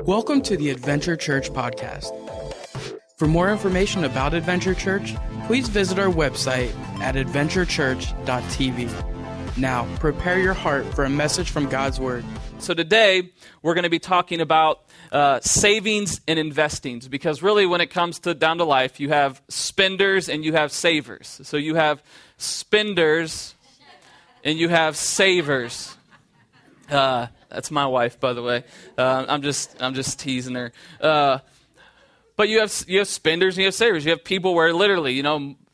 Welcome to the Adventure Church podcast. For more information about Adventure Church, please visit our website at adventurechurch.tv. Now, prepare your heart for a message from God's Word. So today, we're going to be talking about savings and investings, because really when it comes to down to life, you have spenders and you have savers. So you have spenders and you have savers. That's my wife, by the way. I'm just teasing her. But you have spenders and you have savers. You have people where literally,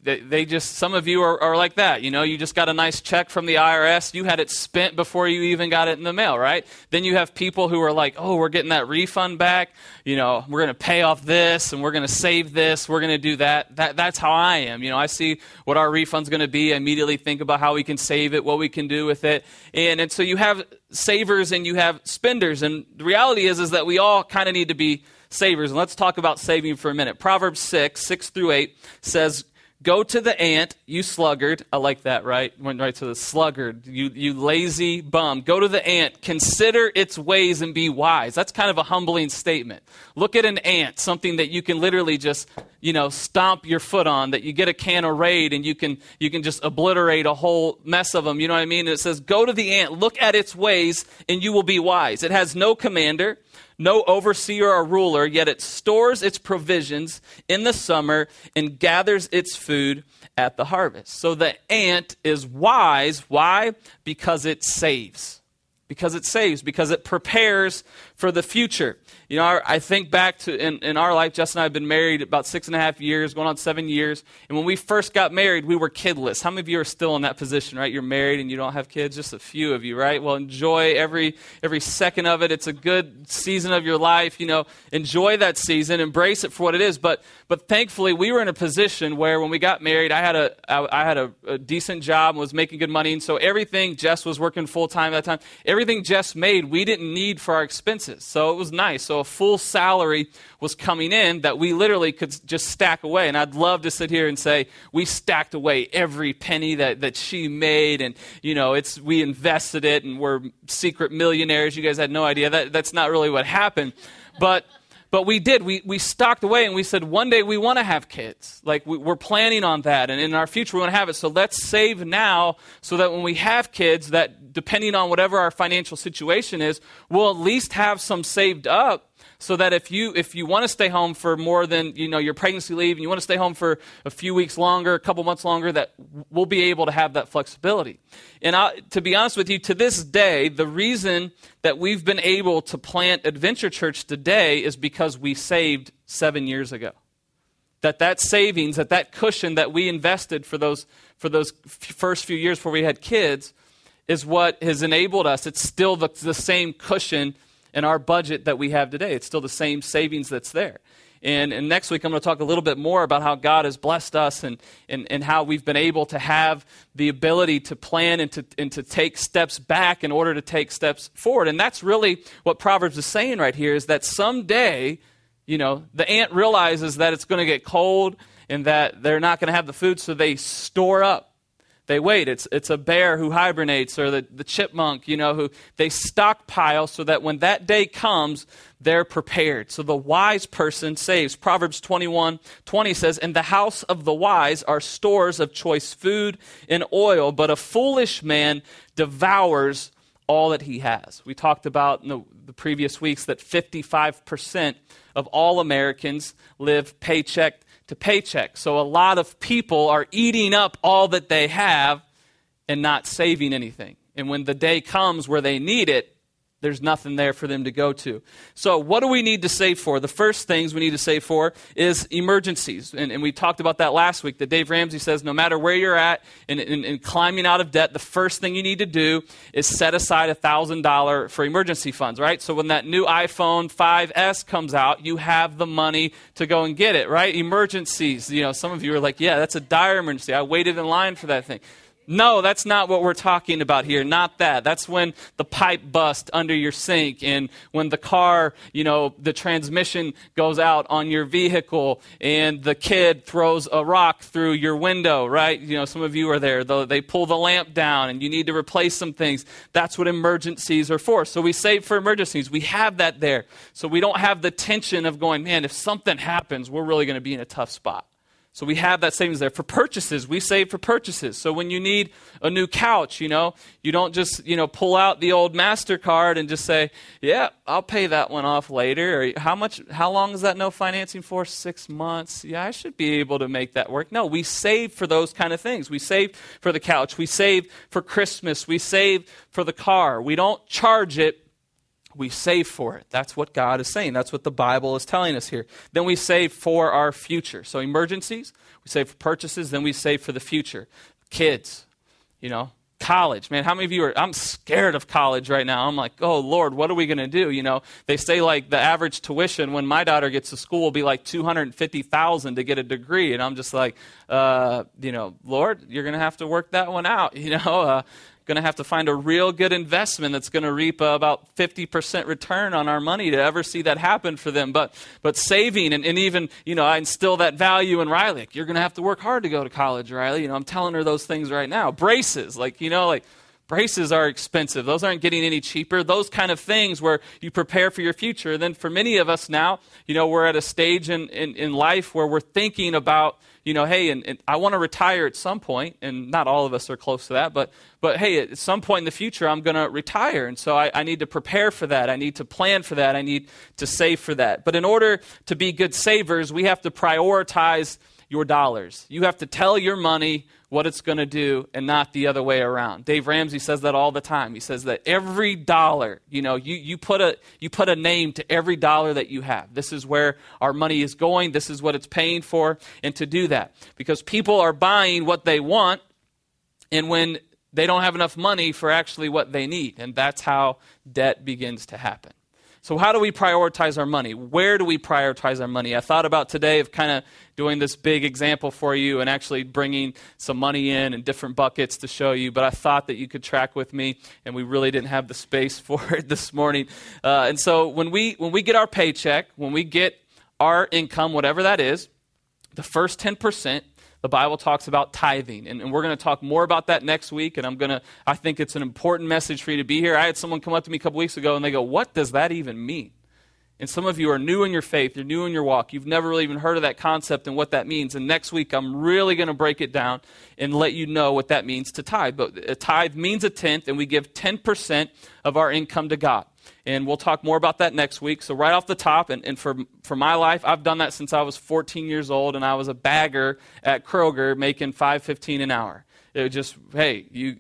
they just, some of you are like that. You just got a nice check from the IRS. You had it spent before you even got it in the mail, right? Then you have people who are like, oh, we're getting that refund back. We're going to pay off this and we're going to save this. We're going to do that. That's how I am. I see what our refund's going to be. I immediately think about how we can save it, what we can do with it. And so you have savers and you have spenders. And the reality is that we all kind of need to be savers. And let's talk about saving for a minute. Proverbs 6 through 8 says, go to the ant, you sluggard. I like that, right? Went right to the sluggard, you lazy bum. Go to the ant, consider its ways and be wise. That's kind of a humbling statement. Look at an ant, something that you can literally just, stomp your foot on, that you get a can of Raid and you can just obliterate a whole mess of them. You know what I mean? And it says, go to the ant, look at its ways and you will be wise. It has no commander, no overseer or ruler, yet it stores its provisions in the summer and gathers its food at the harvest. So the ant is wise. Why? Because it saves. Because it prepares for the future. I think back to in our life, Jess and I have been married about 6.5 years, going on 7 years. And when we first got married, we were kidless. How many of you are still in that position, right? You're married and you don't have kids, just a few of you, right? Well, enjoy every second of it. It's a good season of your life, enjoy that season, embrace it for what it is. But thankfully we were in a position where when we got married, I had a decent job and was making good money. And so everything, Jess was working full time at that time. Everything Jess made, we didn't need for our expenses. So it was nice. So a full salary was coming in that we literally could just stack away. And I'd love to sit here and say, we stacked away every penny that she made. And, we invested it and we're secret millionaires. You guys had no idea. That's not really what happened. But we did. We stocked away and we said, one day we want to have kids. Like we're planning on that. And in our future, we want to have it. So let's save now so that when we have kids, that depending on whatever our financial situation is, we'll at least have some saved up. So that if you want to stay home for more than, your pregnancy leave and you want to stay home for a few weeks longer, a couple months longer, that we'll be able to have that flexibility. And to be honest with you, to this day, the reason that we've been able to plant Adventure Church today is because we saved 7 years ago. That savings, that cushion that we invested for those first few years before we had kids is what has enabled us. It's still the same cushion in our budget that we have today. It's still the same savings that's there. And next week, I'm going to talk a little bit more about how God has blessed us and how we've been able to have the ability to plan and to take steps back in order to take steps forward. And that's really what Proverbs is saying right here, is that someday, the ant realizes that it's going to get cold and that they're not going to have the food, so they store up. They wait. It's a bear who hibernates, or the chipmunk, who they stockpile so that when that day comes, they're prepared. So the wise person saves. Proverbs 21:20 says, in the house of the wise are stores of choice food and oil, but a foolish man devours all that he has. We talked about in the previous weeks that 55% of all Americans live paycheck to paycheck. So a lot of people are eating up all that they have and not saving anything. And when the day comes where they need it, there's nothing there for them to go to. So what do we need to save for? The first things we need to save for is emergencies. And we talked about that last week, that Dave Ramsey says no matter where you're at in climbing out of debt, the first thing you need to do is set aside $1,000 for emergency funds, right? So when that new iPhone 5S comes out, you have the money to go and get it, right? Emergencies. Some of you are like, yeah, that's a dire emergency. I waited in line for that thing. No, that's not what we're talking about here. Not that. That's when the pipe busts under your sink and when the car, the transmission goes out on your vehicle and the kid throws a rock through your window, right? Some of you are there. They pull the lamp down and you need to replace some things. That's what emergencies are for. So we save for emergencies. We have that there. So we don't have the tension of going, man, if something happens, we're really going to be in a tough spot. So we have that savings there. For purchases, we save for purchases. So when you need a new couch, you don't just, pull out the old MasterCard and just say, yeah, I'll pay that one off later. Or how long is that no financing for? 6 months. Yeah, I should be able to make that work. No, we save for those kind of things. We save for the couch. We save for Christmas. We save for the car. We don't charge it. We save for it. That's what God is saying. That's what the Bible is telling us here. Then we save for our future. So emergencies, we save for purchases, then we save for the future. Kids, college. Man, how many of you I'm scared of college right now. I'm like, oh, Lord, what are we going to do? They say like the average tuition when my daughter gets to school will be like $250,000 to get a degree. And I'm just like, Lord, you're going to have to work that one out, going to have to find a real good investment that's going to reap about 50% return on our money to ever see that happen for them. But saving and even, I instill that value in Riley. Like, you're going to have to work hard to go to college, Riley. I'm telling her those things right now. Braces, braces are expensive. Those aren't getting any cheaper. Those kind of things where you prepare for your future. And then for many of us now, we're at a stage in life where we're thinking about, hey, and I want to retire at some point, and not all of us are close to that, but hey, at some point in the future, I'm going to retire, and so I need to prepare for that. I need to plan for that. I need to save for that. But in order to be good savers, we have to prioritize your dollars. You have to tell your money what it's going to do and not the other way around. Dave Ramsey says that all the time. He says that every dollar, you put a name to every dollar that you have. This is where our money is going. This is what it's paying for. And to do that, because people are buying what they want, and when they don't have enough money for actually what they need, and that's how debt begins to happen. So how do we prioritize our money? Where do we prioritize our money? I thought about today of kind of doing this big example for you and actually bringing some money in different buckets to show you, but I thought that you could track with me, and we really didn't have the space for it this morning. And so when we get our paycheck, when we get our income, whatever that is, the first 10%, the Bible talks about tithing, and we're going to talk more about that next week, and I think it's an important message for you to be here. I had someone come up to me a couple weeks ago, and they go, what does that even mean? And some of you are new in your faith, you're new in your walk, you've never really even heard of that concept and what that means, and next week I'm really going to break it down and let you know what that means to tithe. But a tithe means a tenth, and we give 10% of our income to God. And we'll talk more about that next week. So right off the top, and for my life, I've done that since I was 14 years old, and I was a bagger at Kroger making $5.15 an hour. It was just, hey,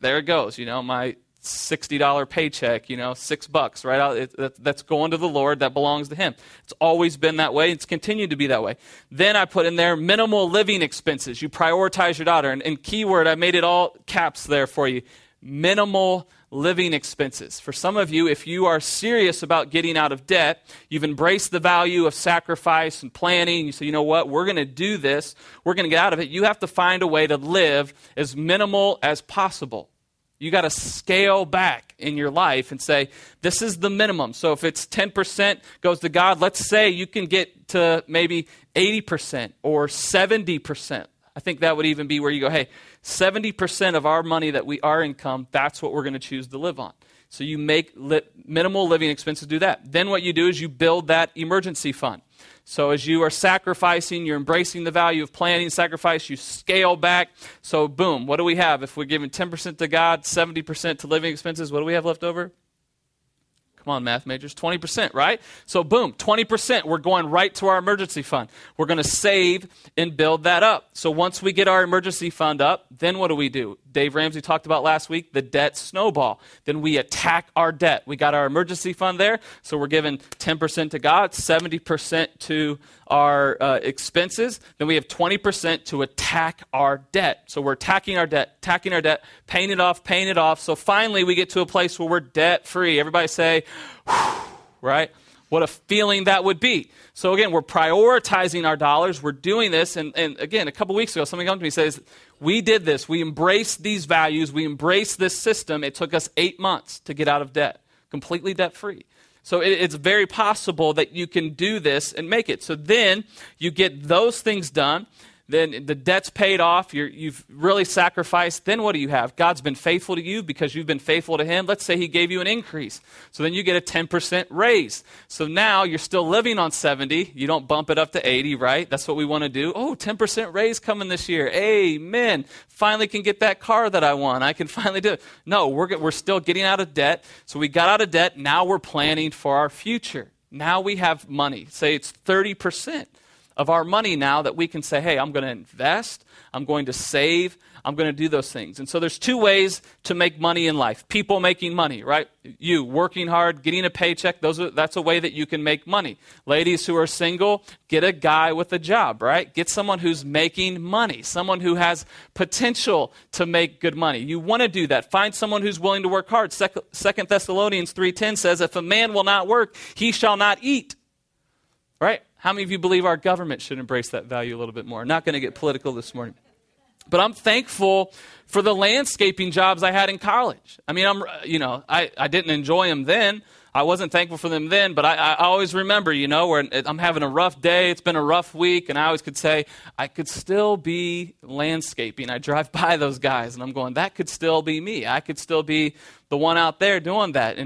there it goes, my $60 paycheck, $6 right out. That's going to the Lord. That belongs to Him. It's always been that way. It's continued to be that way. Then I put in there minimal living expenses. You prioritize your daughter. And keyword, I made it all caps there for you. Minimal living expenses. For some of you, if you are serious about getting out of debt, you've embraced the value of sacrifice and planning. You say, you know what, we're going to do this. We're going to get out of it. You have to find a way to live as minimal as possible. You got to scale back in your life and say, this is the minimum. So if it's 10% goes to God, let's say you can get to maybe 80% or 70%. I think that would even be where you go, hey, 70% of our money our income, that's what we're going to choose to live on. So you make minimal living expenses, do that. Then what you do is you build that emergency fund. So as you are sacrificing, you're embracing the value of planning, sacrifice, you scale back. So boom, what do we have? If we're giving 10% to God, 70% to living expenses, what do we have left over? Come on, math majors, 20%, right? So boom, 20%, we're going right to our emergency fund. We're going to save and build that up. So once we get our emergency fund up, then what do? Dave Ramsey talked about last week, the debt snowball. Then we attack our debt. We got our emergency fund there, so we're giving 10% to God, 70% to our expenses. Then we have 20% to attack our debt. So we're attacking our debt, paying it off. So finally we get to a place where we're debt free. Everybody say, right? What a feeling that would be. So again, we're prioritizing our dollars. We're doing this. And again, a couple weeks ago, somebody came to me and says, we did this. We embraced these values. We embraced this system. It took us 8 months to get out of debt, completely debt-free. So it's very possible that you can do this and make it. So then you get those things done. Then the debt's paid off. You've really sacrificed. Then what do you have? God's been faithful to you because you've been faithful to him. Let's say he gave you an increase. So then you get a 10% raise. So now you're still living on 70. You don't bump it up to 80, right? That's what we want to do. Oh, 10% raise coming this year. Amen. Finally can get that car that I want. I can finally do it. No, we're still getting out of debt. So we got out of debt. Now we're planning for our future. Now we have money. Say it's 30%. Of our money now that we can say, hey, I'm going to invest, I'm going to save, I'm going to do those things. And so there's two ways to make money in life. People making money, right? You working hard, getting a paycheck, that's a way that you can make money. Ladies who are single, get a guy with a job, right? Get someone who's making money, someone who has potential to make good money. You want to do that. Find someone who's willing to work hard. 2 Thessalonians 3:10 says, if a man will not work, he shall not eat, right? How many of you believe our government should embrace that value a little bit more? I'm not going to get political this morning. But I'm thankful for the landscaping jobs I had in college. I mean, I didn't enjoy them then. I wasn't thankful for them then, but I always remember, where I'm having a rough day. It's been a rough week. And I always could say, I could still be landscaping. I drive by those guys and I'm going, that could still be me. I could still be the one out there doing that.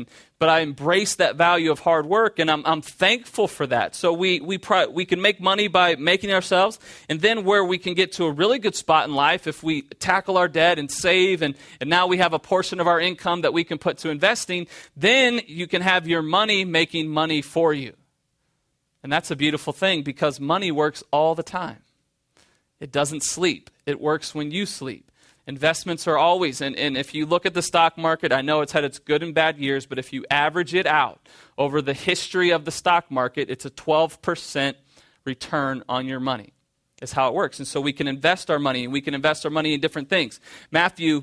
But I embrace that value of hard work, and I'm thankful for that. So we can make money by making ourselves, and then where we can get to a really good spot in life if we tackle our debt and save, and now we have a portion of our income that we can put to investing, then you can have your money making money for you. And that's a beautiful thing because money works all the time. It doesn't sleep. It works when you sleep. Investments are always, and if you look at the stock market, I know it's had its good and bad years, but if you average it out over the history of the stock market, it's a 12% return on your money is how it works. And so we can invest our money, and we can invest our money in different things. Matthew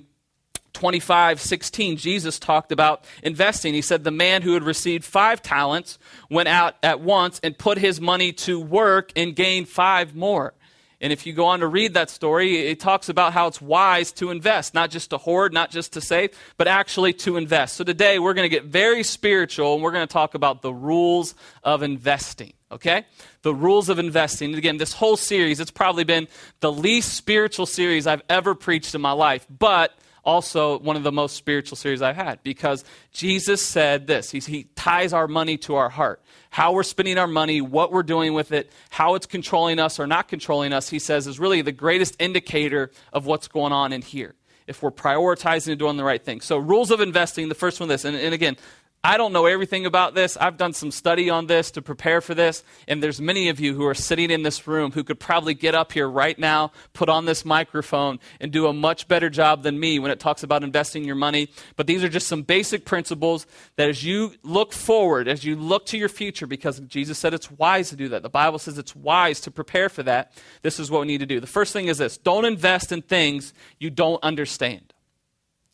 25:16, Jesus talked about investing. He said, the man who had received 5 talents went out at once and put his money to work and gained 5 more. And if you go on to read that story, it talks about how it's wise to invest, not just to hoard, not just to save, but actually to invest. So today we're going to get very spiritual, and we're going to talk about the rules of investing, okay? The rules of investing. And again, this whole series, it's probably been the least spiritual series I've ever preached in my life, but also one of the most spiritual series I've had because Jesus said this. He ties our money to our heart. How we're spending our money, what we're doing with it, how it's controlling us or not controlling us, he says, is really the greatest indicator of what's going on in here, if we're prioritizing and doing the right thing. So rules of investing, the first one, this. And again, I don't know everything about this. I've done some study on this to prepare for this, and there's many of you who are sitting in this room who could probably get up here right now, put on this microphone, and do a much better job than me when it talks about investing your money. But these are just some basic principles that as you look forward, as you look to your future, because Jesus said it's wise to do that. The Bible says it's wise to prepare for that. This is what we need to do. The first thing is this. Don't invest in things you don't understand.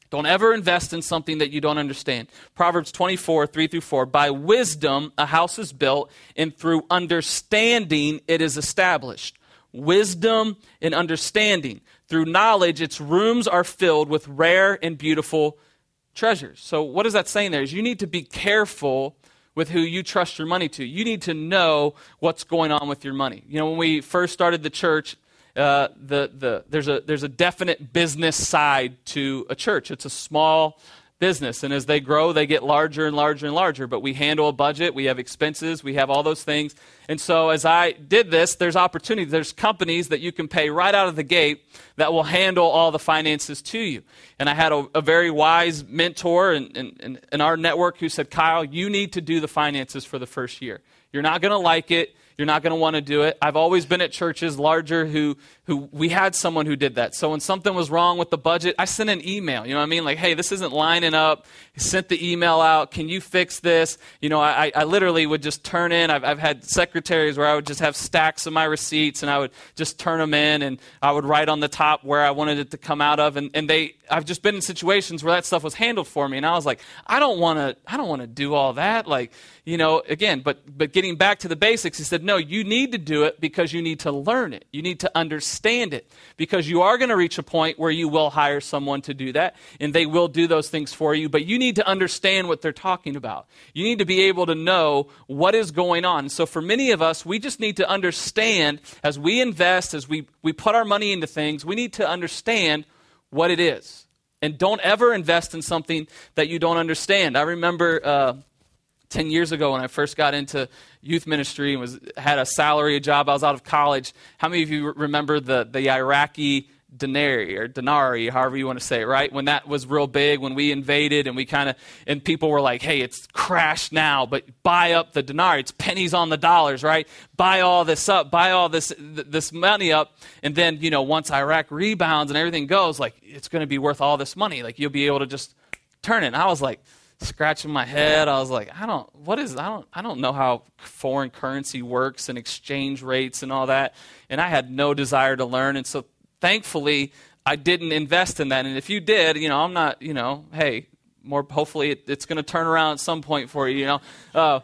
Don't ever invest in something that you don't understand. Proverbs 24:3-4, by wisdom a house is built, and through understanding it is established. Wisdom and understanding. Through knowledge, its rooms are filled with rare and beautiful treasures. So what is that saying there? Is you need to be careful with who you trust your money to. You need to know what's going on with your money. When we first started the church, there's a definite business side to a church. It's a small business, and as they grow, they get larger and larger and larger. But we handle a budget, we have expenses, we have all those things. And so as I did this, there's opportunities. There's companies that you can pay right out of the gate that will handle all the finances to you. And I had a very wise mentor in our network who said, Kyle, you need to do the finances for the first year. You're not going to like it. You're not going to want to do it. I've always been at churches larger who we had someone who did that. So when something was wrong with the budget, I sent an email. You know what I mean? Like, hey, this isn't lining up. I sent the email out. Can you fix this? I literally would just turn in. I've had secretaries where I would just have stacks of my receipts, and I would just turn them in, and I would write on the top where I wanted it to come out of. And they I've just been in situations where that stuff was handled for me, and I was like, I don't want to do all that. Like, you know, again, but getting back to the basics, he said, no, you need to do it because you need to learn it. You need to understand it because you are going to reach a point where you will hire someone to do that, and they will do those things for you, but you need to understand what they're talking about. You need to be able to know what is going on. So for many of us, we just need to understand as we invest, as we put our money into things, we need to understand what it is. And don't ever invest in something that you don't understand. I remember 10 years ago when I first got into youth ministry and had a salary, a job. I was out of college. How many of you remember the Iraqi denarii, however you want to say it, right? When that was real big, when we invaded and and people were like, hey, it's crashed now, but buy up the denarii. It's pennies on the dollars, right? Buy all this up, buy all this money up. And then, you know, once Iraq rebounds and everything goes, like, it's going to be worth all this money. Like, you'll be able to just turn it. And I was like, scratching my head. I was like, I don't know how foreign currency works and exchange rates and all that. And I had no desire to learn. And so thankfully, I didn't invest in that. And if you did, you know, I'm not, you know, hey, more hopefully it's going to turn around at some point for you, you know.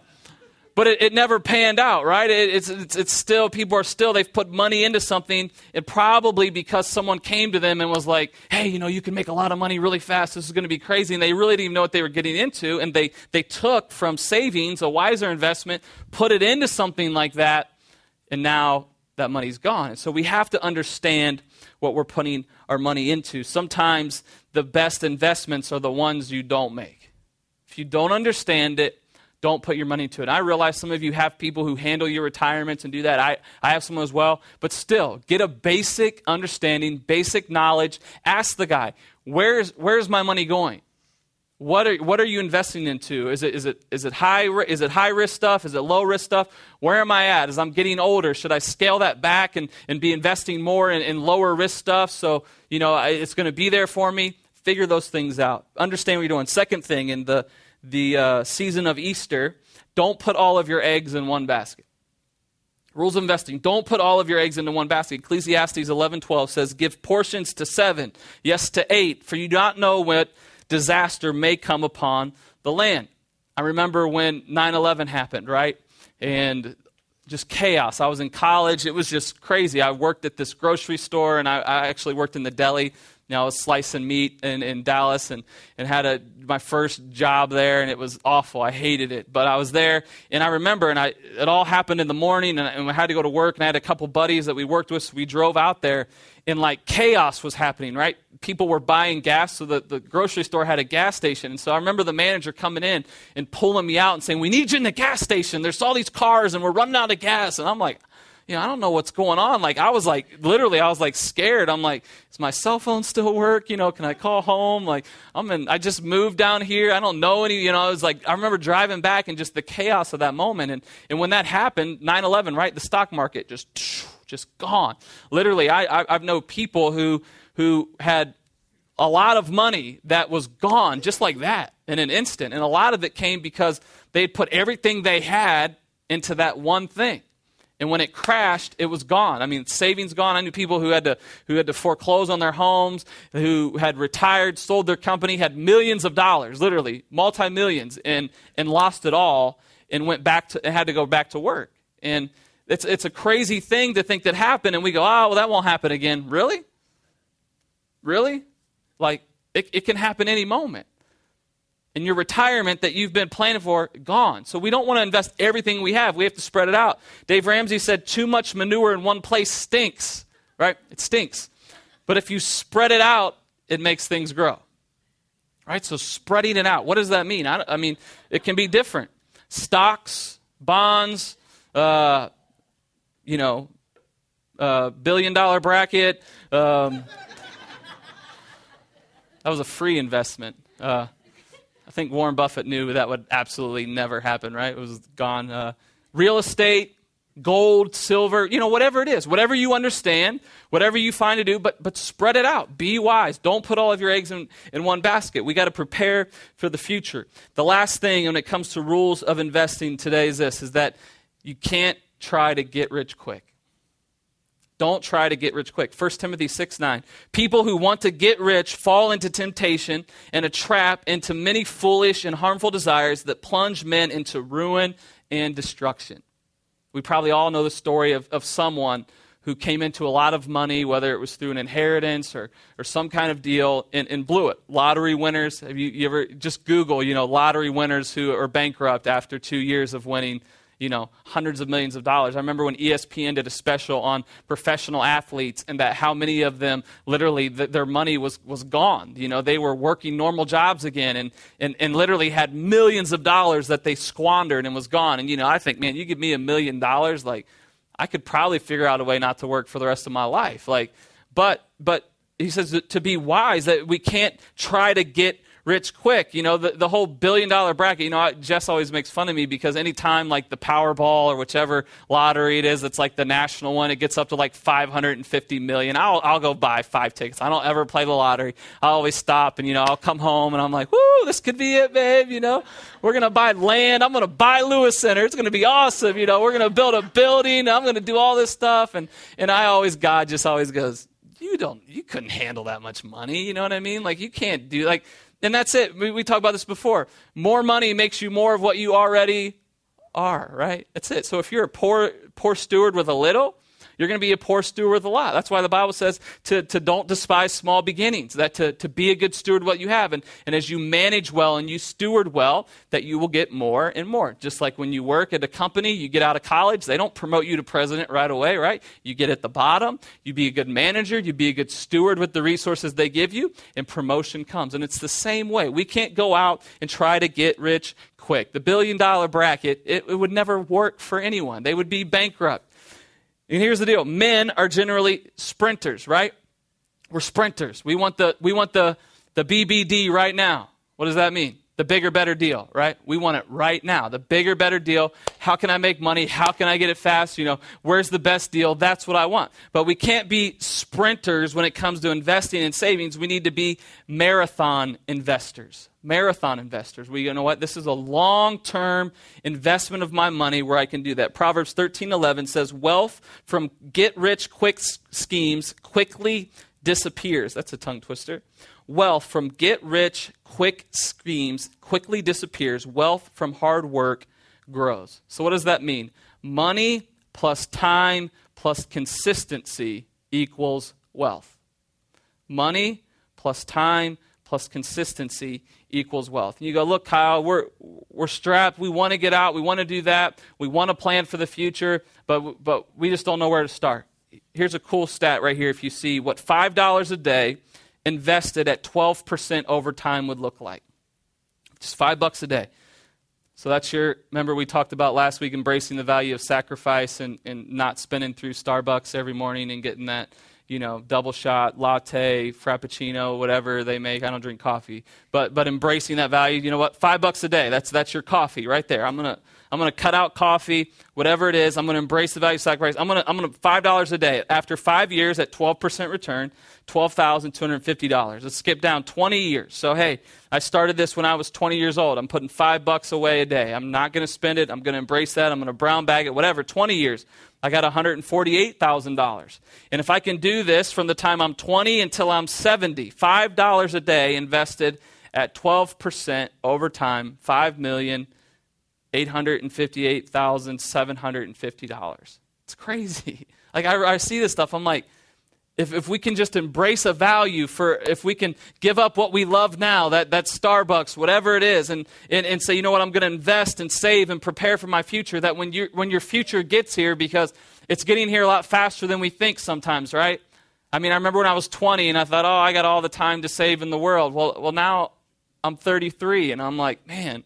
But it never panned out, right? It's still, people are still, they've put money into something, and probably because someone came to them and was like, hey, you know, you can make a lot of money really fast. This is going to be crazy. And they really didn't even know what they were getting into. And they took from savings, a wiser investment, put it into something like that, and now that money's gone. And so we have to understand what we're putting our money into. Sometimes the best investments are the ones you don't make. If you don't understand it, don't put your money into it. I realize some of you have people who handle your retirements and do that. I have some as well. But still, get a basic understanding, basic knowledge. Ask the guy, where's my money going? What are you investing into? Is it high? Is it high risk stuff? Is it low risk stuff? Where am I at? As I'm getting older, should I scale that back and be investing more in lower risk stuff? So, you know, it's going to be there for me. Figure those things out. Understand what you're doing. Second thing, in the season of Easter, don't put all of your eggs in one basket. Rules of investing. Don't put all of your eggs into one basket. Ecclesiastes 11:12 says, "Give portions to 7, yes to 8, for you do not know what disaster may come upon the land." I remember when 9/11 happened, right? And just chaos. I was in college. It was just crazy. I worked at this grocery store, and I actually worked in the deli. I was slicing meat in Dallas and had my first job there, and it was awful. I hated it. But I was there, and I remember, and it all happened in the morning, and I had to go to work, and I had a couple buddies that we worked with, so we drove out there, and like chaos was happening, right? People were buying gas, so the grocery store had a gas station. And so I remember the manager coming in and pulling me out and saying, "We need you in the gas station. There's all these cars, and we're running out of gas." And I'm like, you know, I don't know what's going on. Like, I was scared. I'm like, does my cell phone still work? You know, can I call home? Like, I just moved down here. I don't know any, you know, I remember driving back and just the chaos of that moment. And when that happened, 9/11, right? The stock market just gone. Literally, I've known people who had a lot of money that was gone just like that in an instant. And a lot of it came because they put everything they had into that one thing. And when it crashed, it was gone. I mean, savings gone. I knew people who had to foreclose on their homes, who had retired, sold their company, had millions of dollars, literally multi-millions, and lost it all, and had to go back to work. And it's a crazy thing to think that happened, and we go, "Oh, well, that won't happen again." Really? Really? Like, it can happen any moment. And your retirement that you've been planning for, gone. So we don't want to invest everything we have. We have to spread it out. Dave Ramsey said, too much manure in one place stinks, right? It stinks. But if you spread it out, it makes things grow, right? So spreading it out. What does that mean? I mean, it can be different. Stocks, bonds, you know, billion-dollar bracket. That was a free investment. I think Warren Buffett knew that would absolutely never happen, right? It was gone. Real estate, gold, silver, you know, whatever it is, whatever you understand, whatever you find to do, but spread it out. Be wise. Don't put all of your eggs in one basket. We got to prepare for the future. The last thing when it comes to rules of investing today is that you can't try to get rich quick. Don't try to get rich quick. 1 Timothy 6:9. People who want to get rich fall into temptation and a trap, into many foolish and harmful desires that plunge men into ruin and destruction. We probably all know the story of someone who came into a lot of money, whether it was through an inheritance or some kind of deal, and blew it. Lottery winners, have you ever, just Google, lottery winners who are bankrupt after 2 years of winning, hundreds of millions of dollars. I remember when ESPN did a special on professional athletes and that how many of them literally their money was gone. They were working normal jobs again and literally had millions of dollars that they squandered and was gone. And, I think, man, you give me $1 million, like, I could probably figure out a way not to work for the rest of my life. But he says to be wise, that we can't try to get rich quick. The whole $1 billion bracket, Jess always makes fun of me because anytime like the Powerball or whichever lottery it is, it's like the national one, it gets up to like 550 million. I'll go buy 5 tickets. I don't ever play the lottery. I always stop and, I'll come home and I'm like, woo, this could be it, babe. We're going to buy land. I'm going to buy Lewis Center. It's going to be awesome. We're going to build a building. I'm going to do all this stuff. And God just always goes, you couldn't handle that much money. You know what I mean? Like you can't do like, and that's it. We talked about this before. More money makes you more of what you already are, right? That's it. So if you're a poor steward with a little, you're going to be a poor steward with a lot. That's why the Bible says to don't despise small beginnings, that to be a good steward of what you have. And as you manage well and you steward well, that you will get more and more. Just like when you work at a company, you get out of college, they don't promote you to president right away, right? You get at the bottom, you be a good manager, you be a good steward with the resources they give you, and promotion comes. And it's the same way. We can't go out and try to get rich quick. The $1 billion bracket, it would never work for anyone. They would be bankrupt. And here's the deal. Men are generally sprinters, right? We're sprinters. We want the BBD right now. What does that mean? The bigger, better deal, right? We want it right now. The bigger, better deal. How can I make money? How can I get it fast? Where's the best deal? That's what I want. But we can't be sprinters when it comes to investing and savings. We need to be marathon investors. Marathon investors. We, this is a long-term investment of my money where I can do that. Proverbs 13:11 says, wealth from get-rich-quick schemes quickly disappears. That's a tongue twister. Wealth from get-rich-quick schemes quickly disappears. Wealth from hard work grows. So what does that mean? Money plus time plus consistency equals wealth. Money plus time plus consistency equals wealth. And you go, look, Kyle, we're strapped. We want to get out. We want to do that. We want to plan for the future, but we just don't know where to start. Here's a cool stat right here if you see what $5 a day invested at 12% over time would look like. Just $5 a day. So that's remember we talked about last week, embracing the value of sacrifice and not spinning through Starbucks every morning and getting that, double shot, latte, frappuccino, whatever they make. I don't drink coffee. But embracing that value, you know what? $5 a day. That's your coffee right there. I'm gonna cut out coffee, whatever it is. I'm gonna embrace the value of sacrifice. I'm gonna $5 a day. After 5 years at 12% return, $12,250. Let's skip down 20 years. So hey, I started this when I was 20 years old. I'm putting $5 away a day. I'm not gonna spend it. I'm gonna embrace that. I'm gonna brown bag it. Whatever. 20 years. I got $148,000. And if I can do this from the time I'm 20 until I'm 70, $5 a day invested at 12% over time, $5,858,750. It's crazy. Like I see this stuff. I'm like, if we can just embrace a value if we can give up what we love now, that Starbucks, whatever it is, and say, you know what, I'm going to invest and save and prepare for my future, that when your future gets here, because it's getting here a lot faster than we think sometimes, right? I mean, I remember when I was 20 and I thought, I got all the time to save in the world. Well, now I'm 33 and I'm like, man,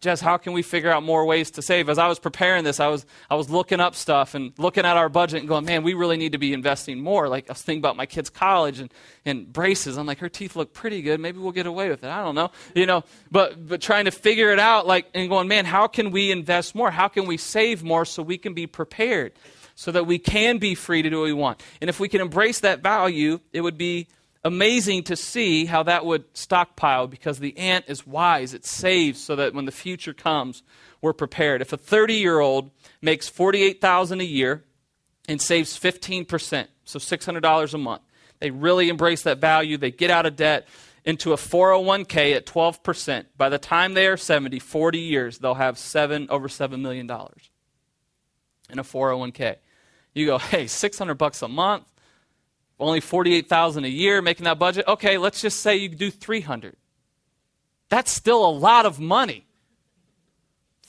Jess, how can we figure out more ways to save? As I was preparing this, I was looking up stuff and looking at our budget and going, man, we really need to be investing more. Like I was thinking about my kid's college and braces. I'm like, her teeth look pretty good. Maybe we'll get away with it. I don't know, but trying to figure it out and going, man, how can we invest more? How can we save more so we can be prepared so that we can be free to do what we want? And if we can embrace that value, it would be amazing to see how that would stockpile, because the ant is wise. It saves so that when the future comes, we're prepared. If a 30-year-old makes $48,000 a year and saves 15%, so $600 a month. They really embrace that value. They get out of debt into a 401k at 12%. By the time they are 70, 40 years, they'll have over $7 million in a 401k. You go, hey, $600 a month, only $48,000 a year making that budget. Okay, let's just say you do $300. That's still a lot of money.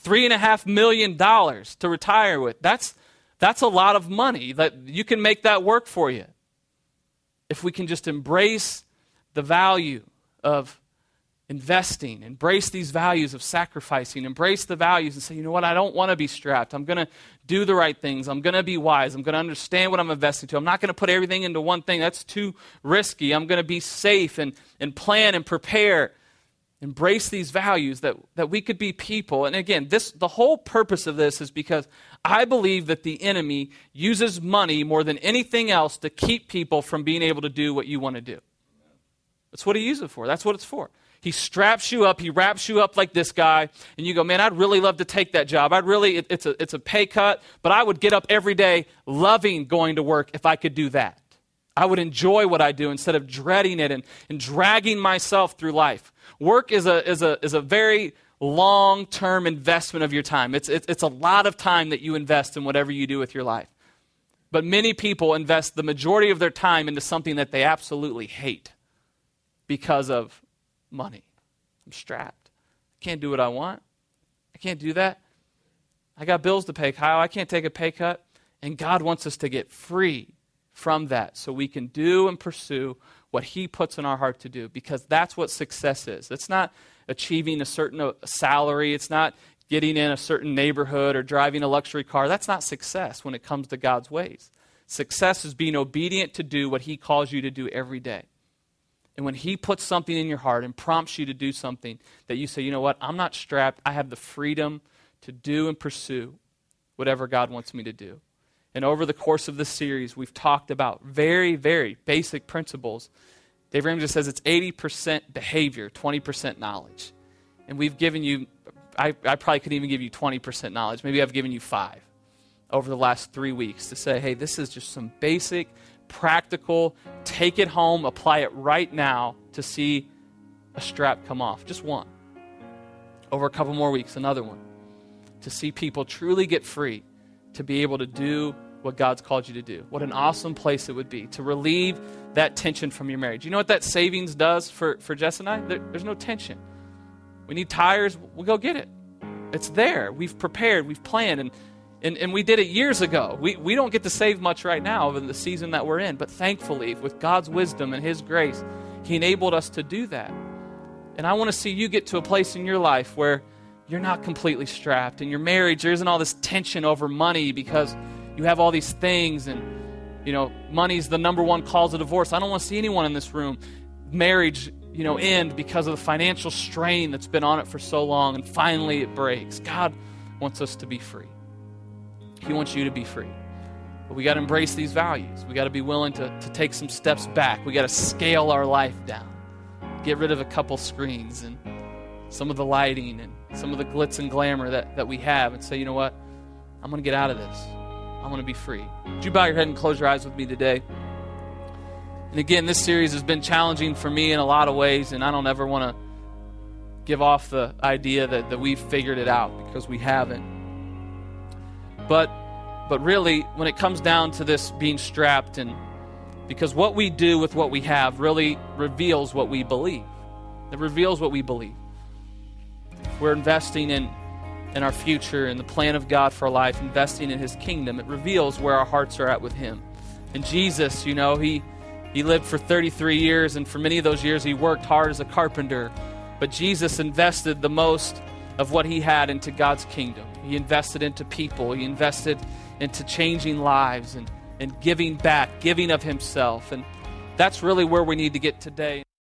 $3.5 million to retire with. That's a lot of money. That you can make that work for you. If we can just embrace the value of investing, embrace these values of sacrificing, embrace the values and say, you know what, I don't want to be strapped. I'm going to do the right things. I'm going to be wise. I'm going to understand what I'm investing to. I'm not going to put everything into one thing. That's too risky. I'm going to be safe and plan and prepare. Embrace these values that we could be people. And again, the whole purpose of this is because I believe that the enemy uses money more than anything else to keep people from being able to do what you want to do. That's what he uses it for. That's what it's for. He straps you up. He wraps you up like this guy. And you go, man, I'd really love to take that job. It's a pay cut, but I would get up every day loving going to work if I could do that. I would enjoy what I do instead of dreading it and dragging myself through life. Work is a very long-term investment of your time. It's a lot of time that you invest in whatever you do with your life. But many people invest the majority of their time into something that they absolutely hate because of money. I'm strapped. I can't do what I want. I can't do that. I got bills to pay, Kyle. I can't take a pay cut. And God wants us to get free from that so we can do and pursue what he puts in our heart to do, because that's what success is. It's not achieving a certain salary. It's not getting in a certain neighborhood or driving a luxury car. That's not success when it comes to God's ways. Success is being obedient to do what he calls you to do every day. And when he puts something in your heart and prompts you to do something that you say, you know what, I'm not strapped. I have the freedom to do and pursue whatever God wants me to do. And over the course of this series, we've talked about very, very basic principles. Dave Ramsey says it's 80% behavior, 20% knowledge. And we've given you, I probably couldn't even give you 20% knowledge. Maybe I've given you 5 over the last 3 weeks to say, hey, this is just some basic, practical, take it home, apply it right now to see a strap come off. Just one. Over a couple more weeks, another one. To see people truly get free to be able to do what God's called you to do. What an awesome place it would be to relieve that tension from your marriage. You know what that savings does for Jess and I? There's no tension. We need tires, we'll go get it. It's there. We've prepared, we've planned, and we did it years ago. We don't get to save much right now in the season that we're in, but thankfully, with God's wisdom and his grace, he enabled us to do that. And I want to see you get to a place in your life where you're not completely strapped. In your marriage, there isn't all this tension over money because you have all these things and, you know, money's the number one cause of divorce. I don't want to see anyone in this room marriage, you know, end because of the financial strain that's been on it for so long and finally it breaks. God wants us to be free. He wants you to be free. But we got to embrace these values. We got to be willing to take some steps back. We got to scale our life down. Get rid of a couple screens and some of the lighting and some of the glitz and glamour that we have and say, you know what, I'm going to get out of this. I'm going to be free. Would you bow your head and close your eyes with me today? And again, this series has been challenging for me in a lot of ways, and I don't ever want to give off the idea that we've figured it out, because we haven't. But really, when it comes down to this being strapped, and because what we do with what we have really reveals what we believe. It reveals what we believe. We're investing in our future and the plan of God for life, investing in his kingdom. It reveals where our hearts are at with him. And Jesus, you know, he lived for 33 years, and for many of those years he worked hard as a carpenter. But Jesus invested the most of what he had into God's kingdom. He invested into people. He invested into changing lives and giving back, giving of himself. And that's really where we need to get today.